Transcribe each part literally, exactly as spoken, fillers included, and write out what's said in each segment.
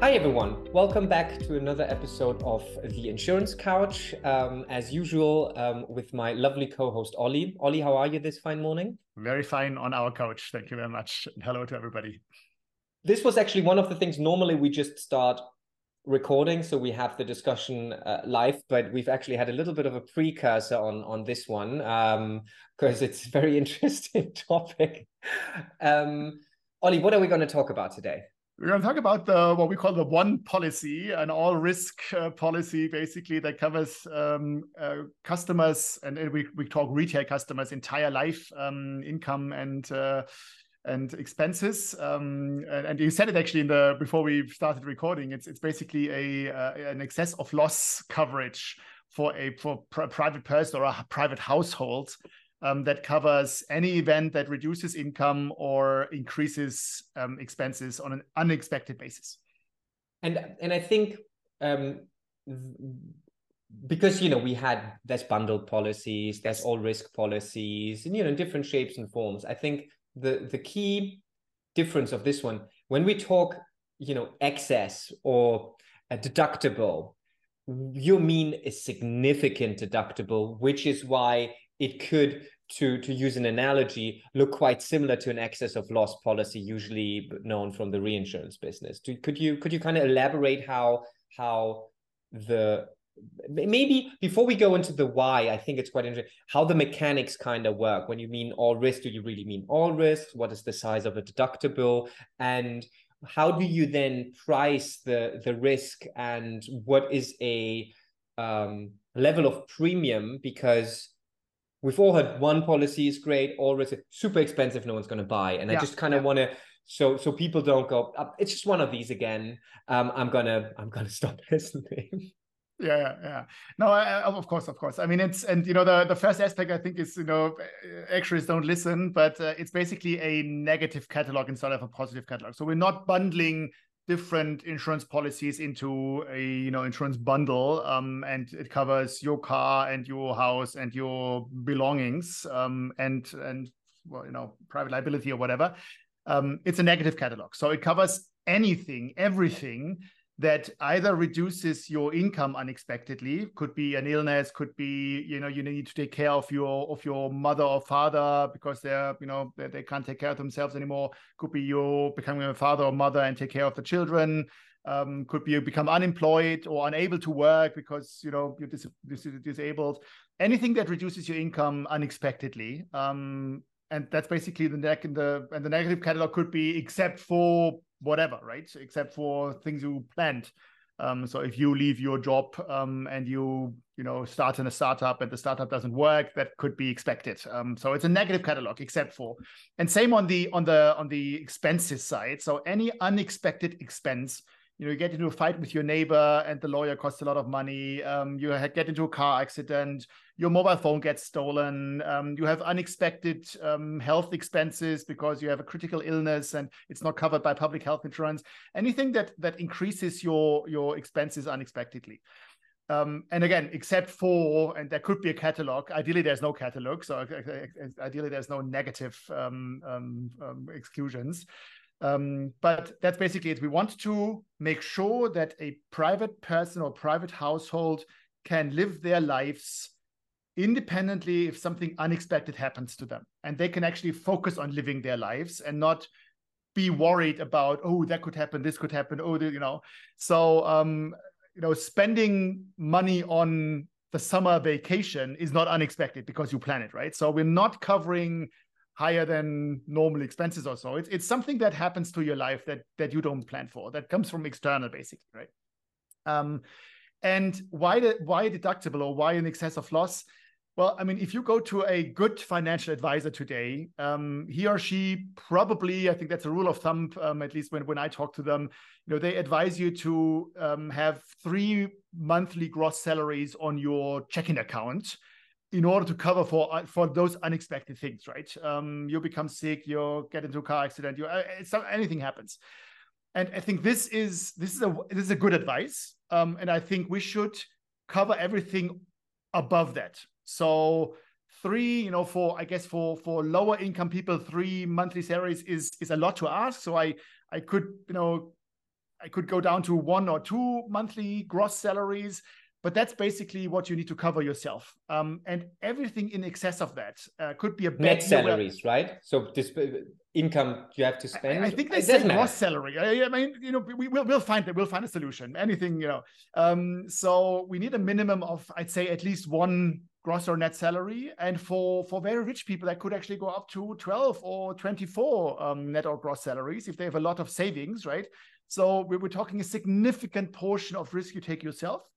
Hi everyone, welcome back to another episode of The Insurance Couch. Um, as usual, um, with my lovely co-host Ollie. Ollie, how are you this fine morning? Very fine on our couch, thank you very much. And hello to everybody. This was actually one of the things, normally we just start recording, so we have the discussion uh, live, but we've actually had a little bit of a precursor on, on this one, because um, it's a very interesting topic. Um, Ollie, what are we going to talk about today? We're going to talk about the, what we call the One Policy, an all-risk uh, policy, basically, that covers um, uh, customers, and we, we talk retail customers, entire life, um, income and uh, and expenses. Um, and, and you said it actually in the before we started recording. It's it's basically a uh, an excess of loss coverage for a for pr private person or a private household. Um, that covers any event that reduces income or increases um, expenses on an unexpected basis. And and I think um, because, you know, we had, there's bundled policies, there's all risk policies, and, you know, different shapes and forms. I think the, the key difference of this one, when we talk, you know, excess or a deductible, you mean a significant deductible, which is why it could, to, to use an analogy, look quite similar to an excess of loss policy usually known from the reinsurance business. Do, could you could you kind of elaborate how how the, maybe before we go into the why, I think it's quite interesting, how the mechanics kind of work. When you mean all risk, do you really mean all risk? What is the size of a deductible? And how do you then price the, the risk? And what is a um, level of premium? Because we've all heard one policy is great, all risk super expensive, no one's going to buy. And yeah, I just kind of yeah. want to, so so people don't go, it's just one of these again. Um, I'm gonna I'm gonna stop listening. Yeah, yeah. No, I, I, of course, of course. I mean, it's, and you know, the the first aspect I think is, you know, actuaries don't listen, but uh, it's basically a negative catalog instead of a positive catalog. So we're not bundling different insurance policies into a, you know, insurance bundle, um, and it covers your car and your house and your belongings, um, and and well, you know, private liability or whatever. Um, it's a negative catalog, so it covers anything, everything that either reduces your income unexpectedly, could be an illness, could be, you know, you need to take care of your of your mother or father because they're, you know, they, they can't take care of themselves anymore, could be you becoming a father or mother and take care of the children, um, could be you become unemployed or unable to work because, you know, you're dis dis disabled, anything that reduces your income unexpectedly. Um, and that's basically the neck in the, and the negative catalog could be except for whatever, right? Except for things you planned. Um, so if you leave your job um, and you, you know, start in a startup and the startup doesn't work, that could be expected. Um, so it's a negative catalog, except for, and same on the on the on the expenses side. So any unexpected expense, you know, you get into a fight with your neighbor and the lawyer costs a lot of money. Um, you get into a car accident, your mobile phone gets stolen. Um, you have unexpected um, health expenses because you have a critical illness and it's not covered by public health insurance. Anything that that increases your, your expenses unexpectedly. Um, and again, except for, and there could be a catalog. Ideally, there's no catalog. So ideally, there's no negative um, um, um, exclusions. Um, but that's basically it. We want to make sure that a private person or private household can live their lives independently if something unexpected happens to them. And they can actually focus on living their lives and not be worried about, oh, that could happen, this could happen, oh, you know. So, um, you know, spending money on the summer vacation is not unexpected because you plan it, right? So we're not covering higher than normal expenses or so. It's, it's something that happens to your life that, that you don't plan for, that comes from external, basically, right? Um, and why, the, why deductible or why an excess of loss? Well, I mean, if you go to a good financial advisor today, um, he or she probably, I think that's a rule of thumb, um, at least when, when I talk to them, you know, they advise you to um, have three monthly gross salaries on your checking account in order to cover for for those unexpected things, right? Um, you become sick, you get into a car accident, you uh, some, anything happens. And I think this is this is a this is a good advice. Um, and I think we should cover everything above that. So three, you know, for I guess for for lower income people, three monthly salaries is is a lot to ask. So I I could, you know, I could go down to one or two monthly gross salaries, but that's basically what you need to cover yourself. Um, and everything in excess of that uh, could be a bad net salaries, where, right? So this income you have to spend. I, I think they say gross salary. I, I mean, you know, we will we'll find that we'll find a solution. Anything, you know. Um, so we need a minimum of, I'd say, at least one gross or net salary, and for for very rich people that could actually go up to twelve or twenty-four um, net or gross salaries if they have a lot of savings, right? So we were talking a significant portion of risk you take yourself.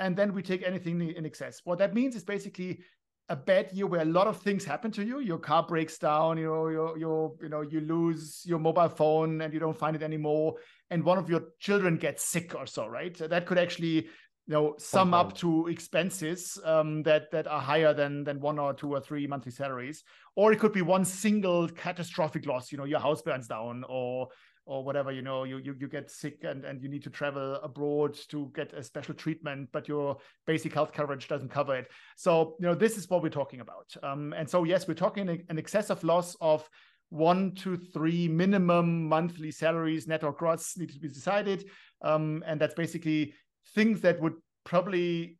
And then we take anything in excess. What that means is basically a bad year where a lot of things happen to you. Your car breaks down, you know, your, your, you know, you lose your mobile phone and you don't find it anymore. And one of your children gets sick or so, right? So that could actually, you know, sum Compound. up to expenses um, that, that are higher than, than one or two or three monthly salaries. Or it could be one single catastrophic loss, you know, your house burns down or or whatever, you know, you, you, you get sick and, and you need to travel abroad to get a special treatment, but your basic health coverage doesn't cover it. So, you know, this is what we're talking about. Um, and so, yes, we're talking an excessive loss of one to three minimum monthly salaries, net or gross, need to be decided. Um, and that's basically things that would probably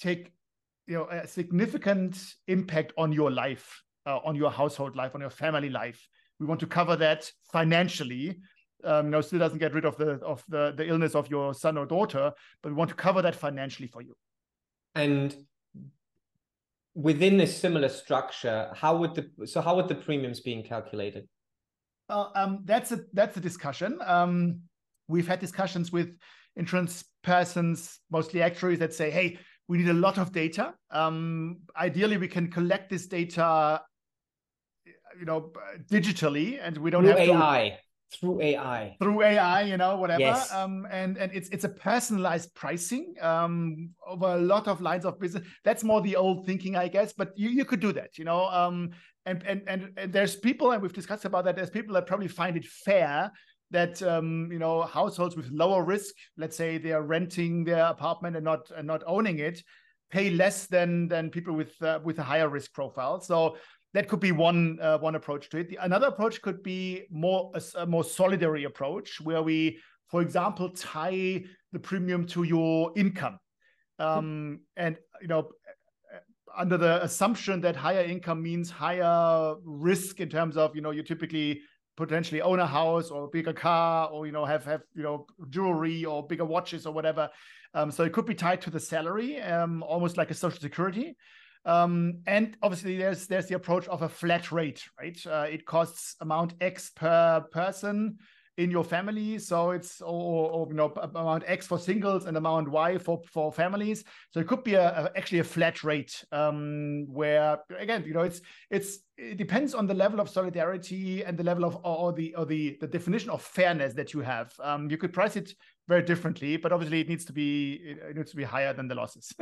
take, you know, a significant impact on your life, uh, on your household life, on your family life. We want to cover that financially. Um, you know, still doesn't get rid of the of the, the illness of your son or daughter, but we want to cover that financially for you. And within a similar structure, how would the so how would the premiums being calculated? Uh, um, that's a that's a discussion. Um, we've had discussions with insurance persons, mostly actuaries, that say, "Hey, we need a lot of data. Um, ideally, we can collect this data." You know, digitally, and we don't through have to, A I through A I through A I, you know, whatever. Yes. Um, and and it's it's a personalized pricing um, over a lot of lines of business. That's more the old thinking, I guess. But you, you could do that, you know. Um, and, and and and there's people, and we've discussed about that. There's people that probably find it fair that um, you know, households with lower risk, let's say they are renting their apartment and not and not owning it, pay less than than people with uh, with a higher risk profile. So. That could be one uh, one approach to it. The, another approach could be more a, a more solidary approach, where we, for example, tie the premium to your income, um, and you know, under the assumption that higher income means higher risk in terms of, you know, you typically potentially own a house or a bigger car or, you know, have have you know, jewelry or bigger watches or whatever. Um, so it could be tied to the salary, um, almost like a social security. Um, and obviously, there's there's the approach of a flat rate, right? Uh, it costs amount X per person in your family, so it's or, or you know, amount X for singles and amount Y for for families. So it could be a, a actually a flat rate, um, where again, you know, it's it's it depends on the level of solidarity and the level of or the or the the definition of fairness that you have. Um, you could price it very differently, but obviously, it needs to be it needs to be higher than the losses.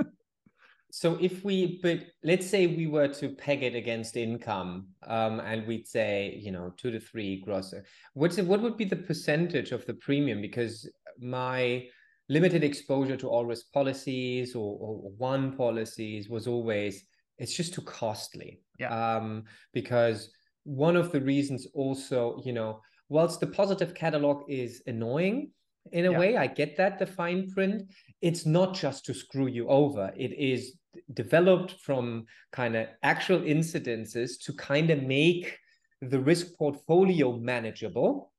So if we, but let's say we were to peg it against income, um, and we'd say, you know, two to three gross. What's it, what would be the percentage of the premium? Because my limited exposure to all risk policies or, or one policies was always, it's just too costly. Yeah. Um, because one of the reasons also, you know, whilst the positive catalog is annoying, in a yeah. way, I get that, the fine print. It's not just to screw you over. It is developed from kind of actual incidences to kind of make the risk portfolio manageable,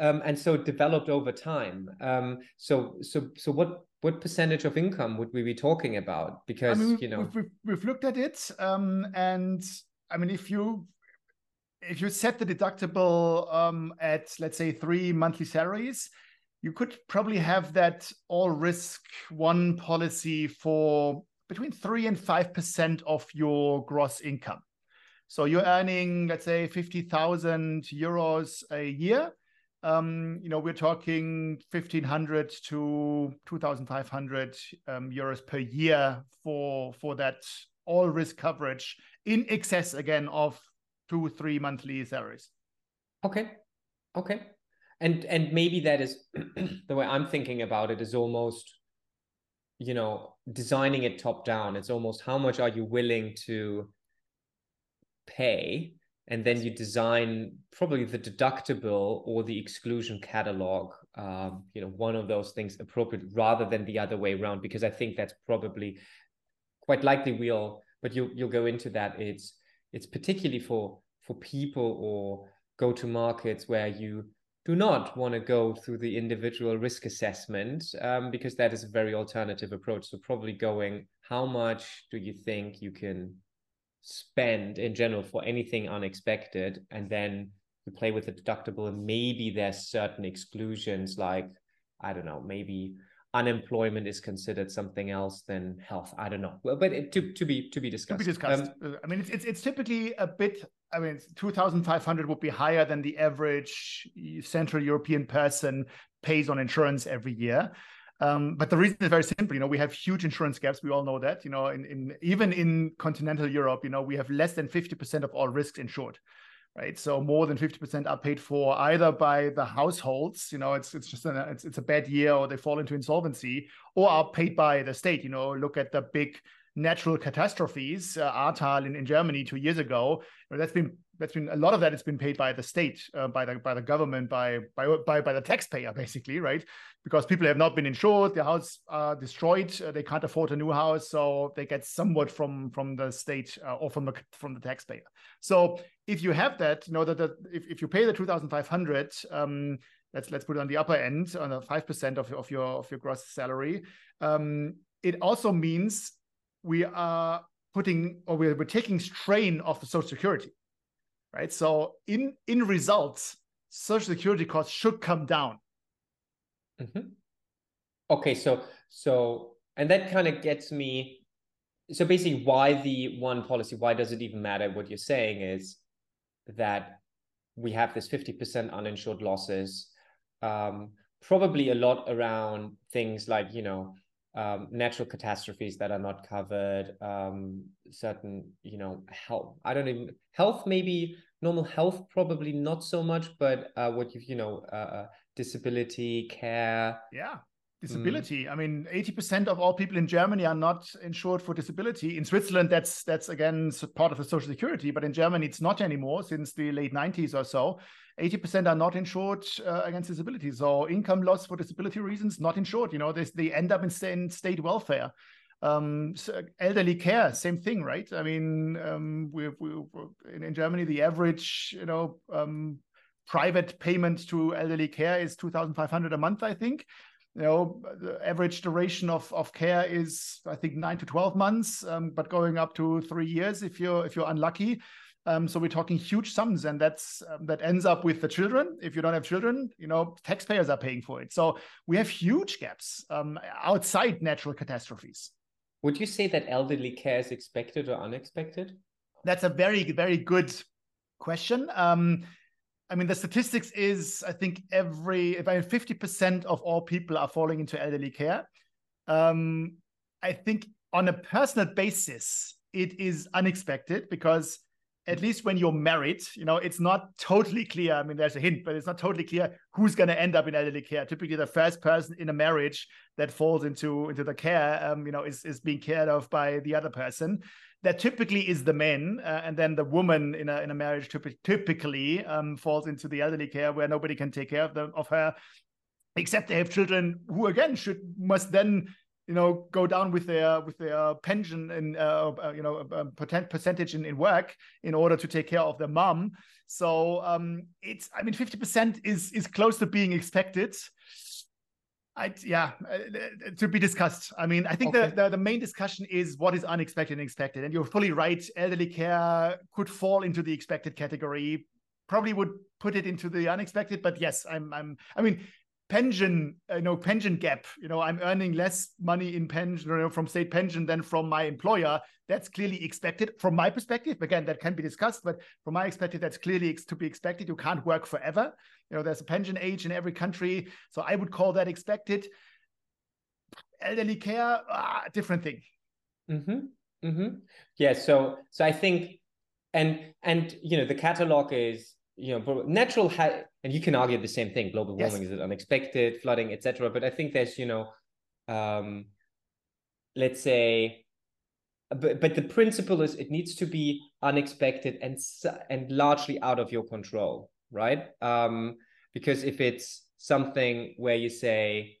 um, and so developed over time. Um, so, so, so what what percentage of income would we be talking about? Because I mean, you know, we've, we've, we've looked at it, um, and I mean, if you. If you set the deductible um, at, let's say, three monthly salaries, you could probably have that all risk one policy for between three and five percent of your gross income. So you're earning, let's say, fifty thousand euros a year. Um, you know, we're talking fifteen hundred to twenty-five hundred um, euros per year for, for that all risk coverage in excess, again, of two, three monthly salaries. Okay. Okay. And and maybe that is the way I'm thinking about it is almost, you know, designing it top down. It's almost how much are you willing to pay And then you design probably the deductible or the exclusion catalog, um, you know, one of those things appropriate rather than the other way around, because I think that's probably quite likely we'll, but you, you'll go into that. It's, it's particularly for, for people or go-to markets where you do not want to go through the individual risk assessment, um, because that is a very alternative approach. So probably going, how much do you think you can spend in general for anything unexpected, and then you play with the deductible, and maybe there's certain exclusions, like I don't know, maybe unemployment is considered something else than health. I don't know, well, but it, to to be to be discussed. To be discussed. Um, I mean, it's, it's it's typically a bit. I mean, two thousand five hundred would be higher than the average Central European person pays on insurance every year. Um, but the reason is very simple. You know, we have huge insurance gaps. We all know that. You know, in, in even in continental Europe, you know, we have less than fifty percent of all risks insured, right? So more than fifty percent are paid for either by the households. You know, it's it's just an, it's it's a bad year, or they fall into insolvency, or are paid by the state. You know, look at the big natural catastrophes, uh, Ahrtal in, in Germany two years ago. That's been that's been a lot of that. It's been paid by the state, uh, by the by the government, by by by by the taxpayer, basically, right? Because people have not been insured, their house are destroyed, uh, they can't afford a new house, so they get somewhat from from the state uh, or from the from the taxpayer. So if you have that, you know that the, if if you pay the two thousand five hundred. Um, let's let's put it on the upper end, on the five percent of of your of your gross salary. Um, it also means we are putting, or we're, we're taking strain off the Social Security, right? So in, in results, Social Security costs should come down. Mm-hmm. Okay, so, so, and that kind of gets me, so basically why the one policy, why does it even matter? What you're saying is that we have this fifty percent uninsured losses, um, probably a lot around things like, you know, Um, natural catastrophes that are not covered, um, certain, you know, health, I don't even, health, maybe normal health, probably not so much, but uh, what you've, you know, uh, disability care. Yeah, disability. Mm. I mean, eighty percent of all people in Germany are not insured for disability. In Switzerland, that's, that's again, part of the Social Security, but in Germany, it's not anymore since the late nineties or so. eighty percent are not insured uh, against disability. So income loss for disability reasons, not insured. You know, they, they end up in, in state welfare. Um, so elderly care, same thing, right? I mean, um, we, we, in, in Germany, the average, you know, um, private payment to elderly care is two thousand five hundred a month, I think. You know, the average duration of, of care is, I think, nine to twelve months, um, but going up to three years if you're if you're unlucky. Um, so we're talking huge sums, and that's um, that ends up with the children. If you don't have children, you know, taxpayers are paying for it. So we have huge gaps um, outside natural catastrophes. Would you say that elderly care is expected or unexpected? That's a very, very good question. Um, I mean, the statistics is, I think, every about fifty percent of all people are falling into elderly care. Um, I think on a personal basis, it is unexpected because at least when you're married, you know, it's not totally clear. I mean, there's a hint, but it's not totally clear who's going to end up in elderly care. Typically, the first person in a marriage that falls into, into the care, um, you know, is, is being cared of by the other person. That typically is the man, uh, and then the woman in a in a marriage typ- typically um, falls into the elderly care where nobody can take care of them, of her, except they have children who again should must then, you know, go down with their with their pension and uh, you know a percentage in, in work in order to take care of their mom. So um, it's I mean fifty percent is is close to being expected. I, yeah, to be discussed. I mean, I think okay. the, the, the main discussion is what is unexpected and expected. And you're fully right. Elderly care could fall into the expected category. Probably would put it into the unexpected. But yes, I'm. I'm. I mean, pension. You know, pension gap. You know, I'm earning less money in pension, you know, from state pension than from my employer. That's clearly expected from my perspective. Again, that can be discussed, but from my perspective, that's clearly to be expected. You can't work forever. You know, there's a pension age in every country. So I would call that expected. Elderly care, ah, different thing. Mm-hmm. Mm-hmm. Yeah. So, so I think, and, and, you know, the catalog is, you know, natural, ha- and you can argue the same thing. Global warming, yes. Is it unexpected, flooding, et cetera. But I think there's, you know, um, let's say but, but the principle is it needs to be unexpected and and largely out of your control, right? Um, because if it's something where you say,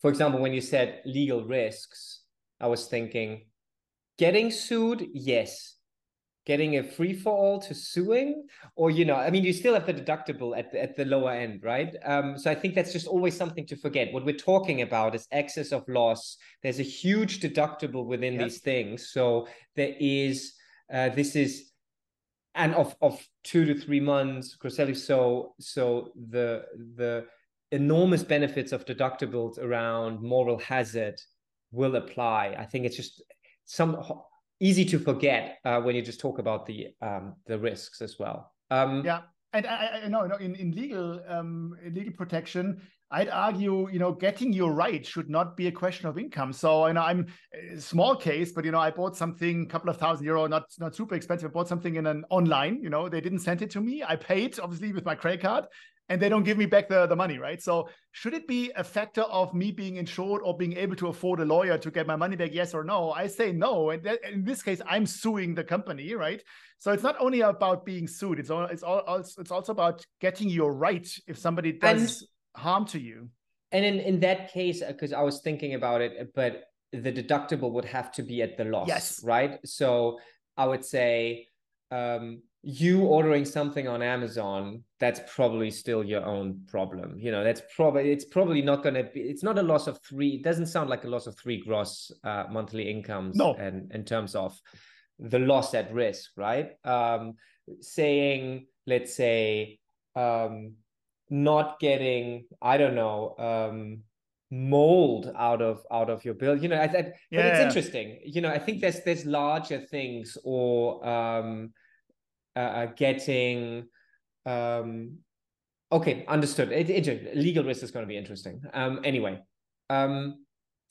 for example, when you said legal risks, I was thinking getting sued, yes. Getting a free for all to suing, or, you know, I mean, you still have the deductible at the, at the lower end, right? Um, so I think that's just always something to forget. What we're talking about is excess of loss. There's a huge deductible within yep. these things. So there is, uh, this is, and of, of two to three months, Grosselli, so, so the, the enormous benefits of deductibles around moral hazard will apply. I think it's just some... easy to forget uh, when you just talk about the um, the risks as well. Um, yeah, and I, I no, no, in in legal um, in legal protection, I'd argue, you know, getting your right should not be a question of income. So, you know, I'm a small case, but, you know, I bought something, a couple of thousand euro, not not super expensive. I bought something in an online, you know, they didn't send it to me. I paid obviously with my credit card, and they don't give me back the, the money, right? So should it be a factor of me being insured or being able to afford a lawyer to get my money back, yes or no? I say no. And that, in this case, I'm suing the company, right? So it's not only about being sued. It's all, it's all, it's also about getting your right if somebody does and, harm to you. And in, in that case, because I was thinking about it, but the deductible would have to be at the loss, yes. right? So I would say... Um, you ordering something on Amazon, that's probably still your own problem. You know, that's probably, it's probably not going to be, it's not a loss of three. It doesn't sound like a loss of three gross uh, monthly incomes no. and in terms of the loss at risk, right? Um, saying, let's say, um, not getting, I don't know, um, mold out of out of your bill. You know, I, I, yeah, but it's yeah. interesting. You know, I think there's, there's larger things or... Um, Uh, getting um okay understood it, it legal risk is going to be interesting um anyway um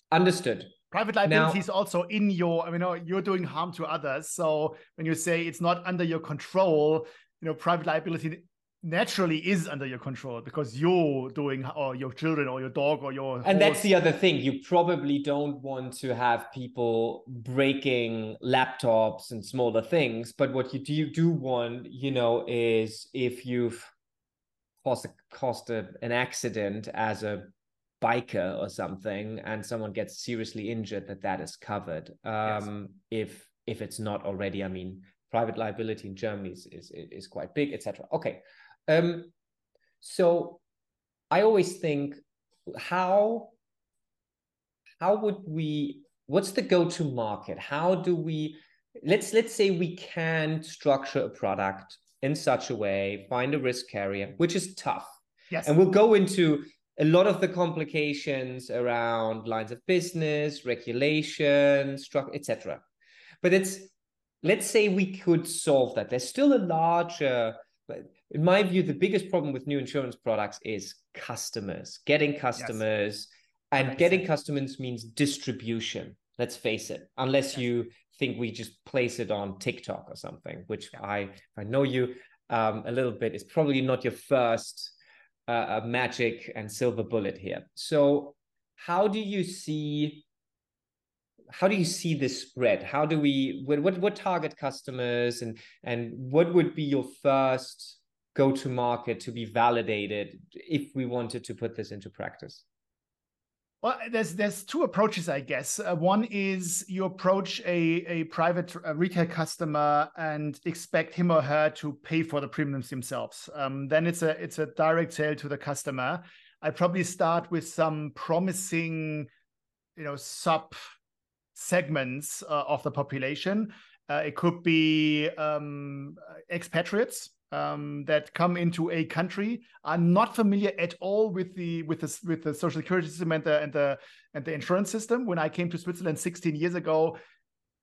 understood private liability is also in your I mean oh, you're doing harm to others, so when you say it's not under your control, you know, private liability naturally is under your control because you're doing, or your children or your dog or your horse. And that's the other thing, you probably don't want to have people breaking laptops and smaller things, but what you do you do want, you know, is if you've caused, a, caused a, an accident as a biker or something and someone gets seriously injured, that that is covered. um yes. if if it's not already. I mean, private liability in Germany is is, is quite big, etc. Okay. Um, so I always think, how, how would we, what's the go-to market? How do we, let's, let's say we can structure a product in such a way, find a risk carrier, which is tough. Yes. And we'll go into a lot of the complications around lines of business, regulation, structure, et cetera. But it's, let's say we could solve that. There's still a larger, in my view, the biggest problem with new insurance products is customers, getting customers, yes. and getting sense. Customers means distribution. Let's face it, unless yes. you think we just place it on TikTok or something, which yeah. I, I know you um, a little bit, is probably not your first uh, magic and silver bullet here. So how do you see, how do you see this spread? How do we, what, what, what target customers, and, and what would be your first go to market to be validated if we wanted to put this into practice? Well, there's there's two approaches, I guess. Uh, one is you approach a, a private a retail customer and expect him or her to pay for the premiums themselves. Um, then it's a it's a direct sale to the customer. I'd probably start with some promising, you know, sub segments uh, of the population. Uh, it could be um, expatriates. Um, that come into a country, are not familiar at all with the with the with the social security system and the and the and the insurance system. When I came to Switzerland sixteen years ago,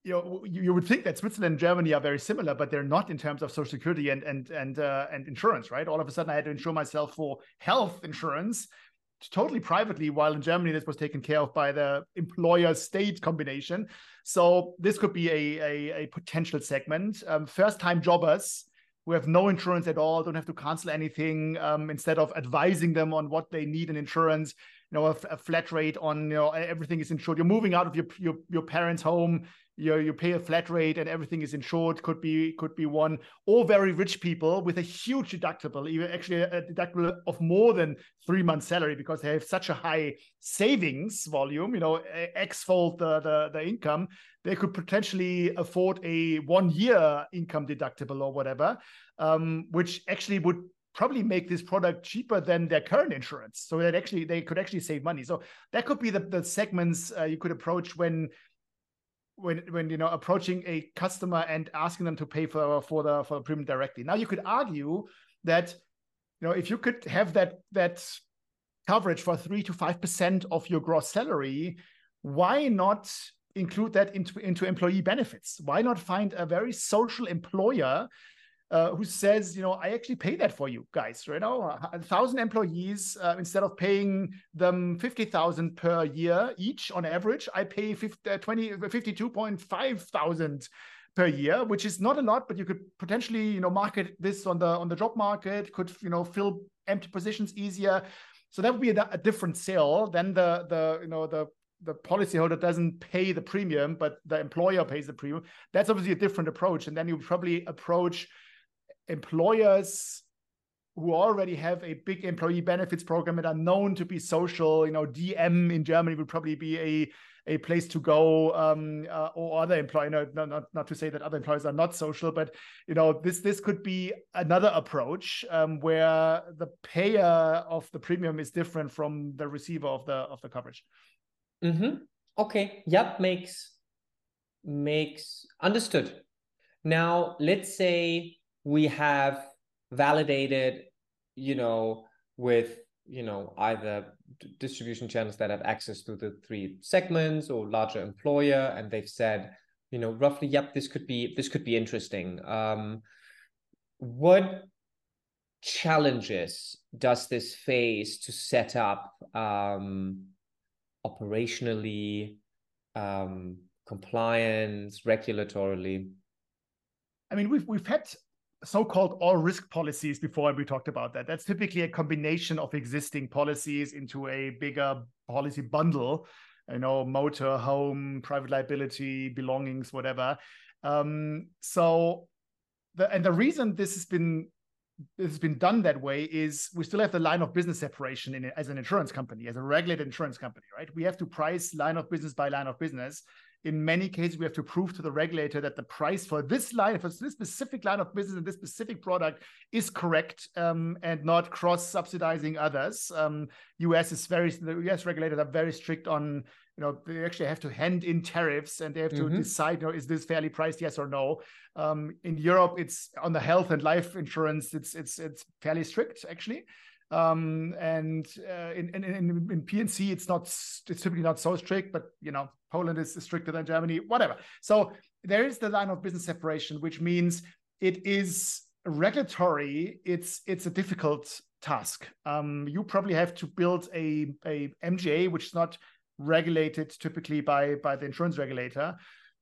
you know, you, you would think that Switzerland and Germany are very similar, but they're not in terms of social security and and and uh, and insurance. Right? All of a sudden, I had to insure myself for health insurance totally privately, while in Germany this was taken care of by the employer-state combination. So this could be a a, a potential segment. Um, first-time jobbers. We have no insurance at all, don't have to cancel anything. Um, instead of advising them on what they need in insurance, know, a, a flat rate on, you know, everything is insured. You're moving out of your your, your parents' home. You you pay a flat rate and everything is insured. Could be could be one. Or very rich people with a huge deductible, even actually a deductible of more than three months' salary because they have such a high savings volume. You know, x-fold the the, the income. They could potentially afford a one-year income deductible or whatever, um, which actually would probably make this product cheaper than their current insurance. So that actually they could actually save money. So that could be the, the segments uh, you could approach when. When, when you know approaching a customer and asking them to pay for for the for the premium directly. Now you could argue that, you know, if you could have that that coverage for three to five percent of your gross salary, why not include that into into employee benefits? Why not find a very social employer uh, who says, you know, I actually pay that for you guys, you know, a thousand employees uh, instead of paying them fifty thousand per year each on average, I pay fifty-two point five thousand per year, which is not a lot, but you could potentially, you know, market this on the on the job market, could, you know, fill empty positions easier. So that would be a, a different sale than the the you know the the policyholder doesn't pay the premium, but the employer pays the premium. That's obviously a different approach, and then you probably approach employers who already have a big employee benefits program and are known to be social. You know, D M in Germany would probably be a a place to go, um, uh, or other employer. No, not not to say that other employers are not social, but you know, this this could be another approach um, where the payer of the premium is different from the receiver of the of the coverage. Mm-hmm. Okay. Yep. Makes makes understood. Now let's say we have validated, you know, with, you know, either distribution channels that have access to the three segments or larger employer, and they've said, you know, roughly, yep, this could be, this could be interesting. Um, what challenges does this face to set up um, operationally, um, compliance, regulatorily? I mean, we've we've had so-called all-risk policies before, and we talked about that. That's typically a combination of existing policies into a bigger policy bundle, you know, motor, home, private liability, belongings, whatever. Um, so, the, and the reason this has been this has been done that way is we still have the line of business separation in it as an insurance company, as a regulated insurance company, right? We have to price line of business by line of business. In many cases, we have to prove to the regulator that the price for this line, for this specific line of business and this specific product is correct um, and not cross-subsidizing others. Um, U S is very, the U S regulators are very strict on, you know, they actually have to hand in tariffs and they have to mm-hmm. decide, you know, is this fairly priced, yes or no. Um, in Europe, it's on the health and life insurance, it's it's it's fairly strict actually. Um, and uh, in, in, in, in P and C, it's not, it's typically not so strict, but, you know, Poland is stricter than Germany, whatever. So there is the line of business separation, which means it is regulatory. It's, it's a difficult task. Um, you probably have to build a, a M G A, which is not regulated typically by, by the insurance regulator.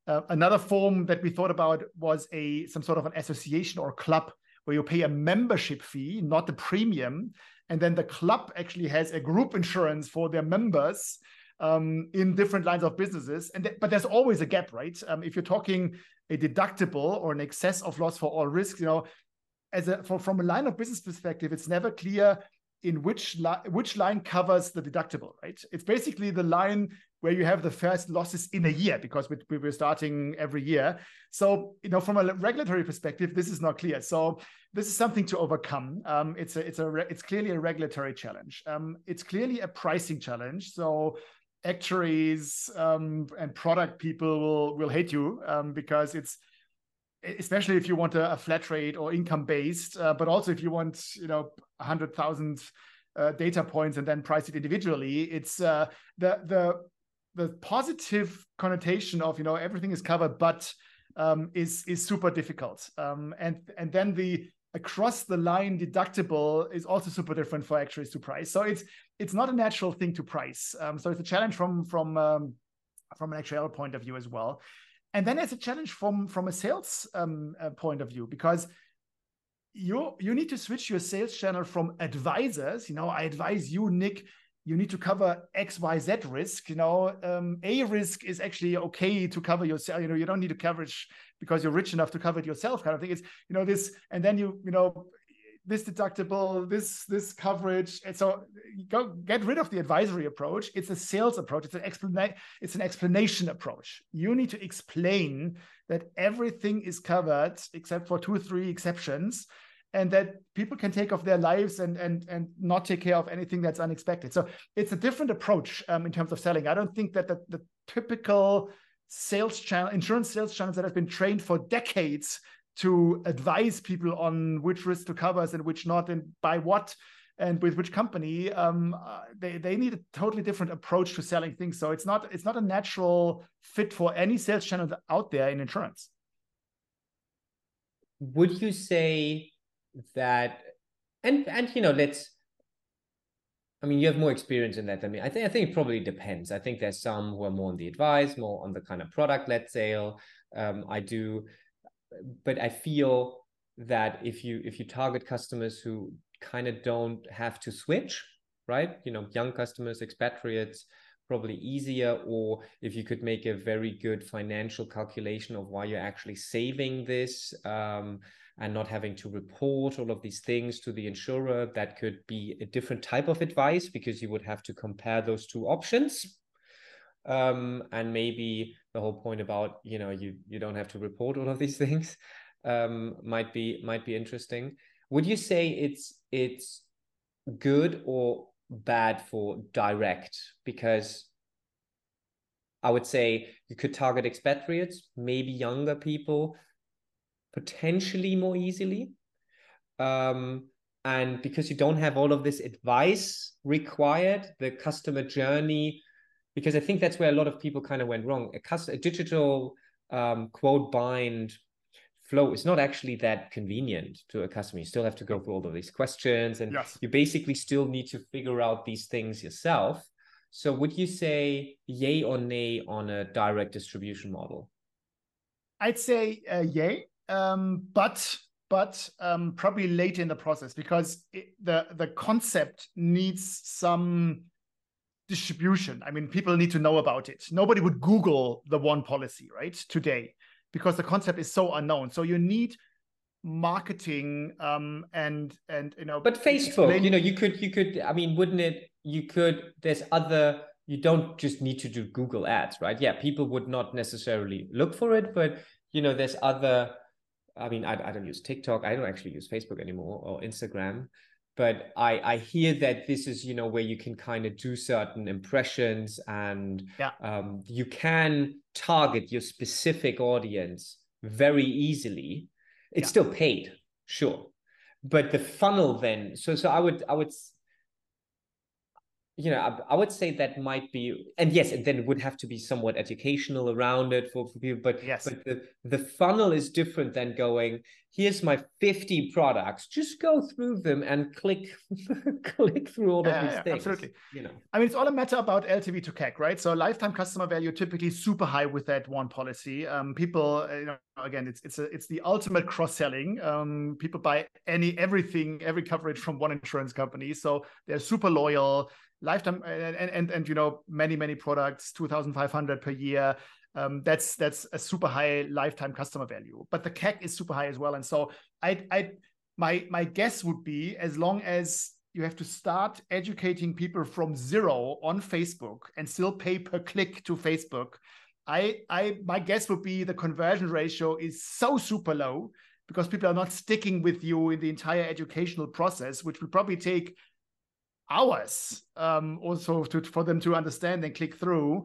Uh, another form that we thought about was a, some sort of an association or club where you pay a membership fee, not the premium. And then the club actually has a group insurance for their members um, in different lines of businesses. And th- but there's always a gap, right? Um, if you're talking a deductible or an excess of loss for all risks, you know, as a, for, from a line of business perspective, it's never clear in which li- which line covers the deductible, right? It's basically the line where you have the first losses in a year because we, we we're starting every year. So, you know, from a regulatory perspective, this is not clear. So this is something to overcome. Um, it's a, it's a, re- it's clearly a regulatory challenge. Um, it's clearly a pricing challenge. So actuaries um, and product people will, will hate you um, because it's, especially if you want a, a flat rate or income-based, uh, but also if you want, you know, one hundred thousand uh, data points and then price it individually, it's uh, the, the, the positive connotation of, you know, everything is covered, but um, is is super difficult. Um, and and then the across the line deductible is also super different for actuaries to price. So it's it's not a natural thing to price. Um, so it's a challenge from from um, from an actuarial point of view as well. And then it's a challenge from from a sales um, uh, point of view, because you you need to switch your sales channel from advisors. You know, I advise you, Nick. you need to cover X, Y, Z risk. You know, um, A risk is actually okay to cover yourself. You know, you don't need a coverage because you're rich enough to cover it yourself, kind of thing. It's, you know, this, and then you, you know, this deductible, this, this coverage. And so go get rid of the advisory approach. It's a sales approach. It's an explanation, it's an explanation approach. You need to explain that everything is covered except for two, three exceptions, and that people can take off their lives and and and not take care of anything that's unexpected. So it's a different approach um, in terms of selling. I don't think that the, the typical sales channel, insurance sales channels that have been trained for decades to advise people on which risk to cover and which not, and by what, and with which company, um, they they need a totally different approach to selling things. So it's not it's not a natural fit for any sales channel out there in insurance. Would you say that, and and you know, let's, I mean, you have more experience in that than me. I think I think it probably depends. I think there's some who are more on the advice, more on the kind of product-led sale. Um, I do, but I feel that if you if you target customers who kind of don't have to switch, right? You know, young customers, expatriates, probably easier. Or if you could make a very good financial calculation of why you're actually saving this, um, and not having to report all of these things to the insurer, that could be a different type of advice, because you would have to compare those two options. Um, and maybe the whole point about, you know, you, you don't have to report all of these things, um, might be, might be interesting. Would you say it's, it's good or bad for direct? Because I would say you could target expatriates, maybe younger people, potentially more easily. Um, and because you don't have all of this advice required, the customer journey, because I think that's where a lot of people kind of went wrong. A, custom, a digital um, quote bind flow is not actually that convenient to a customer. You still have to go through all of these questions, and yes, you basically still need to figure out these things yourself. So would you say yay or nay on a direct distribution model? I'd say uh, yay. Um, but but um, probably late in the process, because it, the the concept needs some distribution. I mean, people need to know about it. Nobody would Google the One Policy, right, today, because the concept is so unknown. So you need marketing, um, and and you know. But Facebook, explain... you know, you could you could. I mean, wouldn't it? You could. There's other. You don't just need to do Google ads, right? Yeah, people would not necessarily look for it, but you know, there's other. I mean, I, I don't use TikTok. I don't actually use Facebook anymore, or Instagram, but I, I hear that this is, you know, where you can kind of do certain impressions, and yeah, um, you can target your specific audience very easily. It's yeah, still paid, sure, but the funnel then. So so I would I would, you know, I, I would say that might be, and yes, and then it would have to be somewhat educational around it for, for people, but, yes, but the, the funnel is different than going, here's my fifty products, just go through them and click, click through all yeah, of these yeah, things. Absolutely. You know, I mean, it's all a matter about L T V to C A C, right? So lifetime customer value, typically super high with that One Policy. Um, people, you know, again, it's, it's, a, it's the ultimate cross-selling. Um, people buy any, everything, every coverage from one insurance company. So they're super loyal. Lifetime and, and and and you know, many many products, two thousand five hundred per year. Um, that's that's a super high lifetime customer value, but the C A C is super high as well. And so I I my my guess would be, as long as you have to start educating people from zero on Facebook and still pay per click to Facebook, I I my guess would be the conversion ratio is so super low because people are not sticking with you in the entire educational process, which will probably take hours um also to, for them to understand and click through.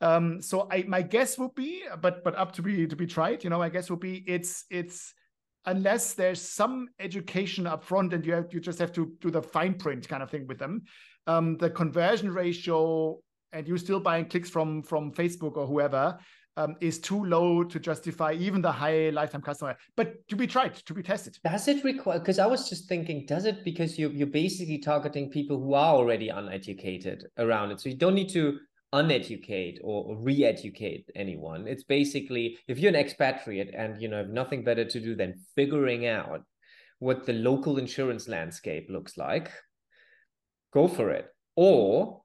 Um so I my guess would be, but but up to be to be tried, you know, my guess would be it's it's unless there's some education up front and you have you just have to do the fine print kind of thing with them, um the conversion ratio, and you still buying clicks from from Facebook or whoever, um is too low to justify even the high lifetime customer. But to be tried, to be tested. Does it require, because I was just thinking, does it, because you're, you're basically targeting people who are already uneducated around it. So you don't need to uneducate or, or re-educate anyone. It's basically, if you're an expatriate and, you know, have nothing better to do than figuring out what the local insurance landscape looks like, go for it. Or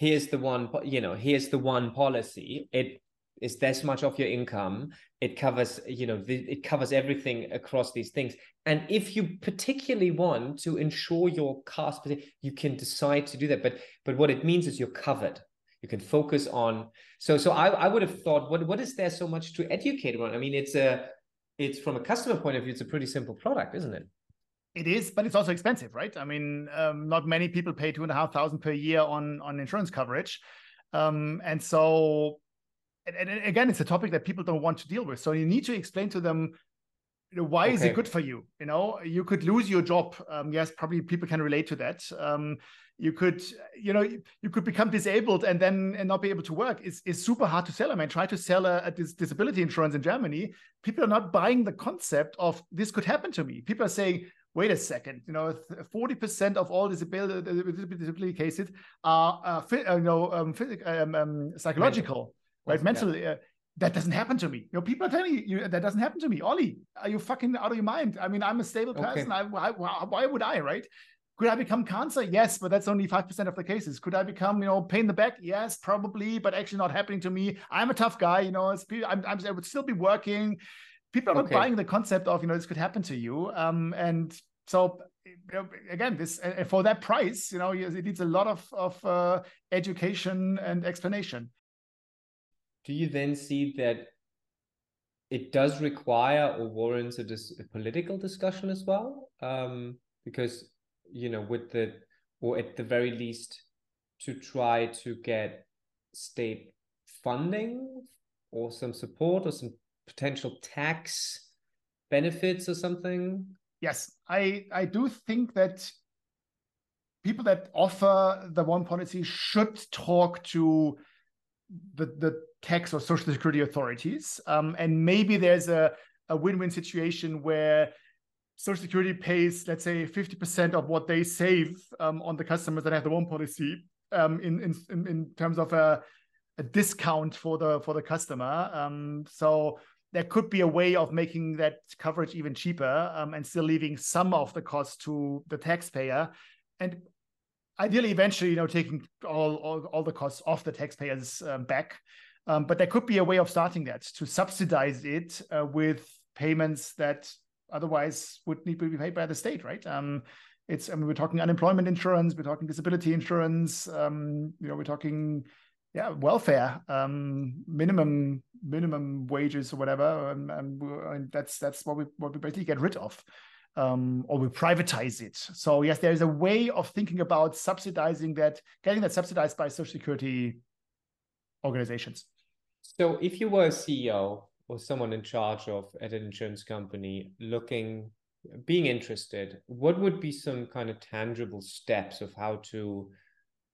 here's the one, you know, here's the one policy. It is this much of your income. It covers, you know, the, it covers everything across these things. And if you particularly want to insure your car, you can decide to do that. But but what it means is you're covered. You can focus on. So so I, I would have thought, what what is there so much to educate on? I mean, it's a it's from a customer point of view, it's a pretty simple product, isn't it? It is, but it's also expensive, right? I mean, um, not many people pay two and a half thousand per year on on insurance coverage, um, and so. And, and again, it's a topic that people don't want to deal with. So you need to explain to them, you know, why okay. is it good for you? You know, you could lose your job. Um, yes, probably people can relate to that. Um, you could, you know, you could become disabled and then and not be able to work. It's, it's super hard to sell. I mean, try to sell a, a dis- disability insurance in Germany. People are not buying the concept of this could happen to me. People are saying, wait a second, you know, forty percent of all disability, disability cases are, uh, fi- uh, you know, um, physic- um, um, psychological. Right, mentally, yeah. uh, that doesn't happen to me. You know, people are telling you, you that doesn't happen to me. Ollie, are you fucking out of your mind? I mean, I'm a stable person. Okay. I, I, why would I, right? Could I become cancer? Yes, but that's only five percent of the cases. Could I become, you know, pain in the back? Yes, probably, but actually not happening to me. I'm a tough guy, you know, it's, I'm, I'm, I would still be working. People are not okay. buying the concept of, you know, this could happen to you. Um, and so, you know, again, this uh, for that price, you know, it needs a lot of, of uh, education and explanation. Do you then see that it does require or warrants a, dis- a political discussion as well? Um, because, you know, with the, or at the very least, to try to get state funding or some support or some potential tax benefits or something? Yes, I, I do think that people that offer the One Policy should talk to the the tax or social security authorities. Um, and maybe there's a, a win-win situation where social security pays, let's say, fifty percent of what they save um, on the customers that have the One Policy um, in, in in terms of a, a discount for the for the customer. Um, so there could be a way of making that coverage even cheaper um, and still leaving some of the cost to the taxpayer. And ideally, eventually, you know, taking all, all, all the costs off the taxpayers um, back. Um, but there could be a way of starting that, to subsidize it uh, with payments that otherwise would need to be paid by the state, right? Um, it's I mean, we're talking unemployment insurance, we're talking disability insurance, um, you know, we're talking, yeah, welfare, um, minimum minimum wages or whatever, and, and, and that's that's what we what we basically get rid of. Um, or we privatize it. So yes, there is a way of thinking about subsidizing that, getting that subsidized by social security organizations. So if you were a C E O or someone in charge of at an insurance company looking, being interested, what would be some kind of tangible steps of how to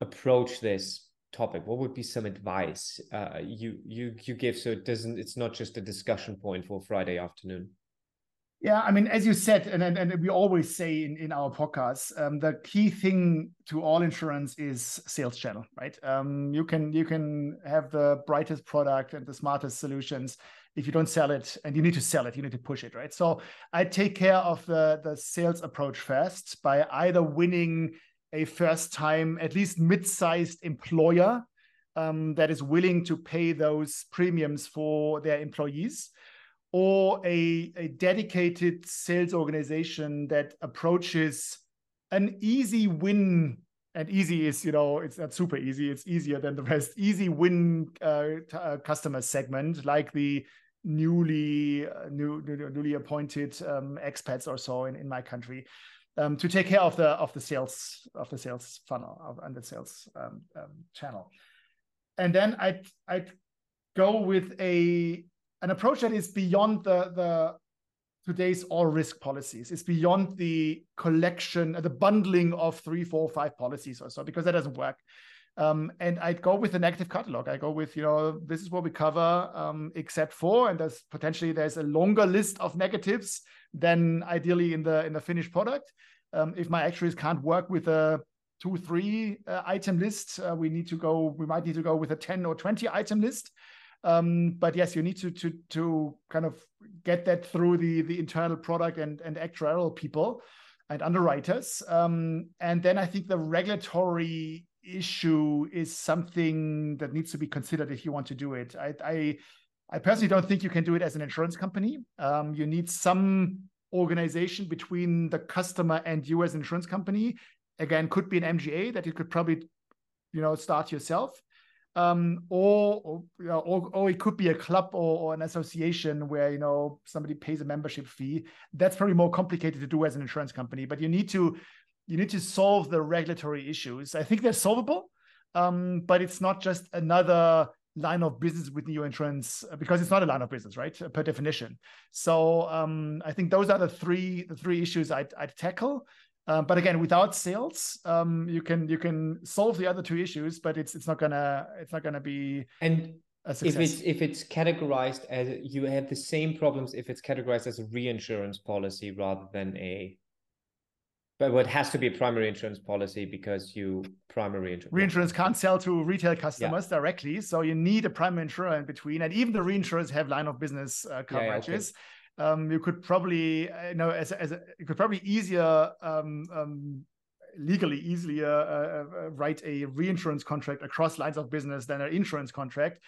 approach this topic? What would be some advice uh, you, you, you give so it doesn't, it's not just a discussion point for Friday afternoon? Yeah, I mean, as you said, and and, and we always say in, in our podcasts, um, the key thing to all insurance is sales channel, right? Um, you can you can have the brightest product and the smartest solutions. If you don't sell it, and you need to sell it, you need to push it, right? So I take care of the, the sales approach first by either winning a first-time, at least mid-sized employer um, that is willing to pay those premiums for their employees, or a, a dedicated sales organization that approaches an easy win. And easy is, you know, it's not super easy. It's easier than the rest. Easy win uh, t- uh, customer segment, like the newly uh, new, newly appointed um, expats or so in, in my country, um, to take care of the of the sales of the sales funnel of, and the sales um, um, channel. And then I'd I'd go with a an approach that is beyond the, the today's all risk policies. It's beyond the collection, the bundling of three, four, five policies or so, because that doesn't work. Um, and I'd go with an active catalog. I go with, you know, this is what we cover um, except for, and there's potentially there's a longer list of negatives than ideally in the in the finished product. Um, if my actuaries can't work with a two, three uh, item list, uh, we need to go, we might need to go with a ten or twenty item list. Um, but yes, you need to to to kind of get that through the, the internal product and, and actuarial people and underwriters. Um, and then I think the regulatory issue is something that needs to be considered if you want to do it. I, I, I personally don't think you can do it as an insurance company. Um, you need some organization between the customer and you as an insurance company. Again, could be an M G A that you could probably, you know, start yourself. Um, or, or, you know, or, or it could be a club or, or an association where, you know, somebody pays a membership fee. That's probably more complicated to do as an insurance company, but you need to, you need to solve the regulatory issues. I think they're solvable, um, but it's not just another line of business with new insurance, because it's not a line of business, right? Per definition. So um, I think those are the three, the three issues I'd, I'd tackle. Um, but again, without sales, um, you can you can solve the other two issues, but it's it's not gonna it's not gonna be and a success. If it's if it's categorized as, you have the same problems if it's categorized as a reinsurance policy rather than a, but it has to be a primary insurance policy, because you primary insurance reinsurance can't sell to retail customers yeah. directly, so you need a primary insurer in between, and even the reinsurers have line of business uh, coverages. Yeah, okay. Um, you could probably, you know, as a, as a, you could probably easier um, um, legally easier uh, uh, write a reinsurance contract across lines of business than an insurance contract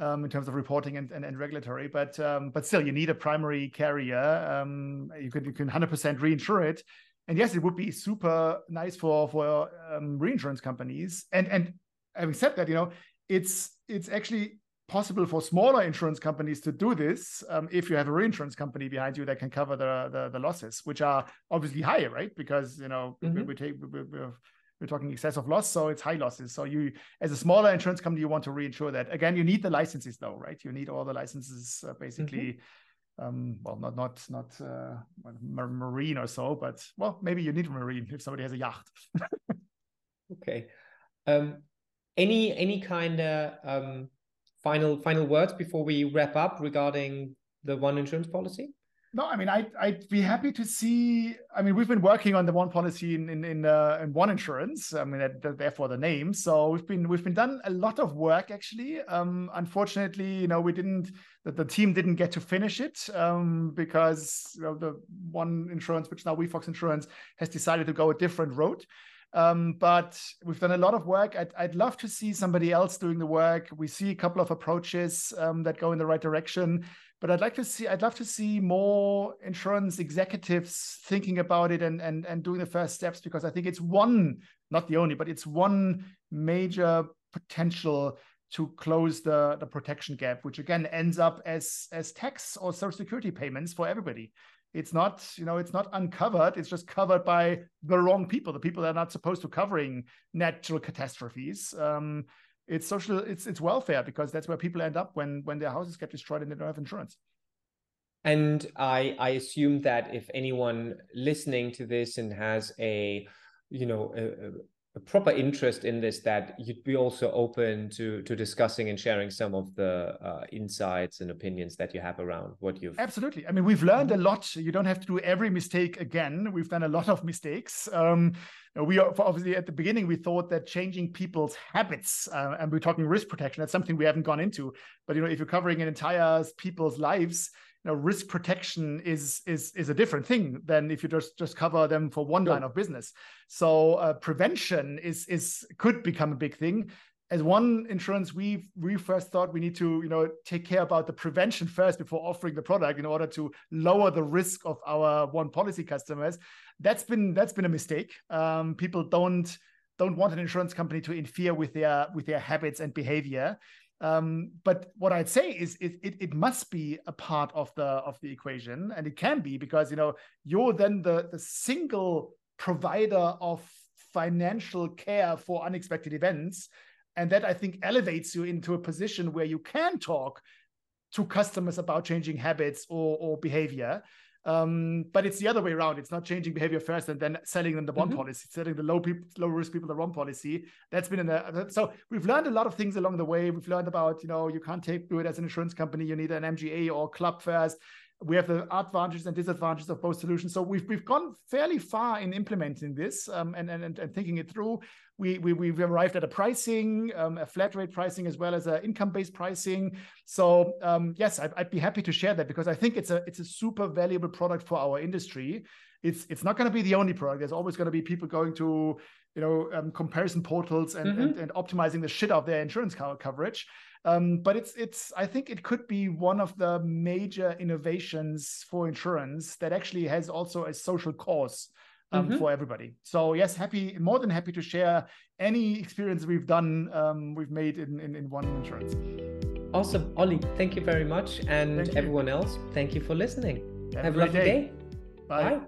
um, in terms of reporting and, and, and regulatory. But um, but still, you need a primary carrier. Um, you could you can one hundred percent reinsure it, and yes, it would be super nice for for um, reinsurance companies. And and having said that, you know, it's it's actually possible for smaller insurance companies to do this um, if you have a reinsurance company behind you that can cover the the, the losses, which are obviously higher, right? Because you know mm-hmm. we, we take we, we're, we're talking excess of loss, so it's high losses. So you, as a smaller insurance company, you want to reinsure that. Again, you need the licenses, though, right? You need all the licenses, uh, basically. Mm-hmm. um, well, not not not uh, marine or so, but well, maybe you need marine if somebody has a yacht. Okay. Um, any any kind of um... Final final words before we wrap up regarding the One Insurance policy? No, I mean, I, I'd be happy to see, I mean, we've been working on the One policy in in, in, uh, in One Insurance, I mean, therefore the name. So we've been, we've been done a lot of work, actually. Um, unfortunately, you know, we didn't, the, the team didn't get to finish it um, because you know, the One Insurance, which now Wefox Insurance, has decided to go a different route. Um, but we've done a lot of work. I'd, I'd love to see somebody else doing the work. We see a couple of approaches um, that go in the right direction, but I'd like to see, I'd love to see more insurance executives thinking about it and, and, and doing the first steps, because I think it's one, not the only, but it's one major potential to close the, the protection gap, which again ends up as, as tax or social security payments for everybody. It's not, you know, it's not uncovered. It's just covered by the wrong people, the people that are not supposed to covering natural catastrophes. Um, it's social, it's it's welfare, because that's where people end up when when their houses get destroyed and they don't have insurance. And I I assume that if anyone listening to this and has a, you know, a, a proper interest in this, that you'd be also open to to discussing and sharing some of the uh, insights and opinions that you have around what you've... Absolutely. I mean, we've learned a lot. You don't have to do every mistake again. We've done a lot of mistakes. Um, we are, obviously, at the beginning, we thought that changing people's habits, uh, and we're talking risk protection, that's something we haven't gone into. But, you know, if you're covering an entire people's lives, you know, risk protection is is is a different thing than if you just just cover them for one sure. line of business. So uh, prevention is is could become a big thing. As One Insurance, we we first thought we need to you know take care about the prevention first before offering the product in order to lower the risk of our One Policy customers. That's been that's been a mistake. Um, people don't don't want an insurance company to interfere with their with their habits and behavior. Um, but what I'd say is it, it it must be a part of the of the equation, and it can be, because you know you're then the, the single provider of financial care for unexpected events, and that I think elevates you into a position where you can talk to customers about changing habits or, or behavior. Um, but it's the other way around. It's not changing behavior first and then selling them the one mm-hmm. policy, selling the low people, low risk people the one policy. That's been in a, so we've learned a lot of things along the way. We've learned about, you know, you can't take, do it as an insurance company. You need an M G A or club first. We have the advantages and disadvantages of both solutions. So we've we've gone fairly far in implementing this um, and, and and thinking it through. We, we, we've arrived at a pricing, um, a flat rate pricing, as well as an income-based pricing. So um, yes, I'd, I'd be happy to share that, because I think it's a it's a super valuable product for our industry. It's it's not going to be the only product. There's always going to be people going to you know, um, comparison portals and, mm-hmm. and and optimizing the shit out of their insurance co- coverage. Um, but it's it's I think it could be one of the major innovations for insurance that actually has also a social cause um, mm-hmm. for everybody. So yes, happy, more than happy to share any experience we've done, um, we've made in, in, in One Insurance. Awesome, Olli, thank you very much, and everyone else, thank you for listening. Have, Have a lovely day. day. Bye. Bye.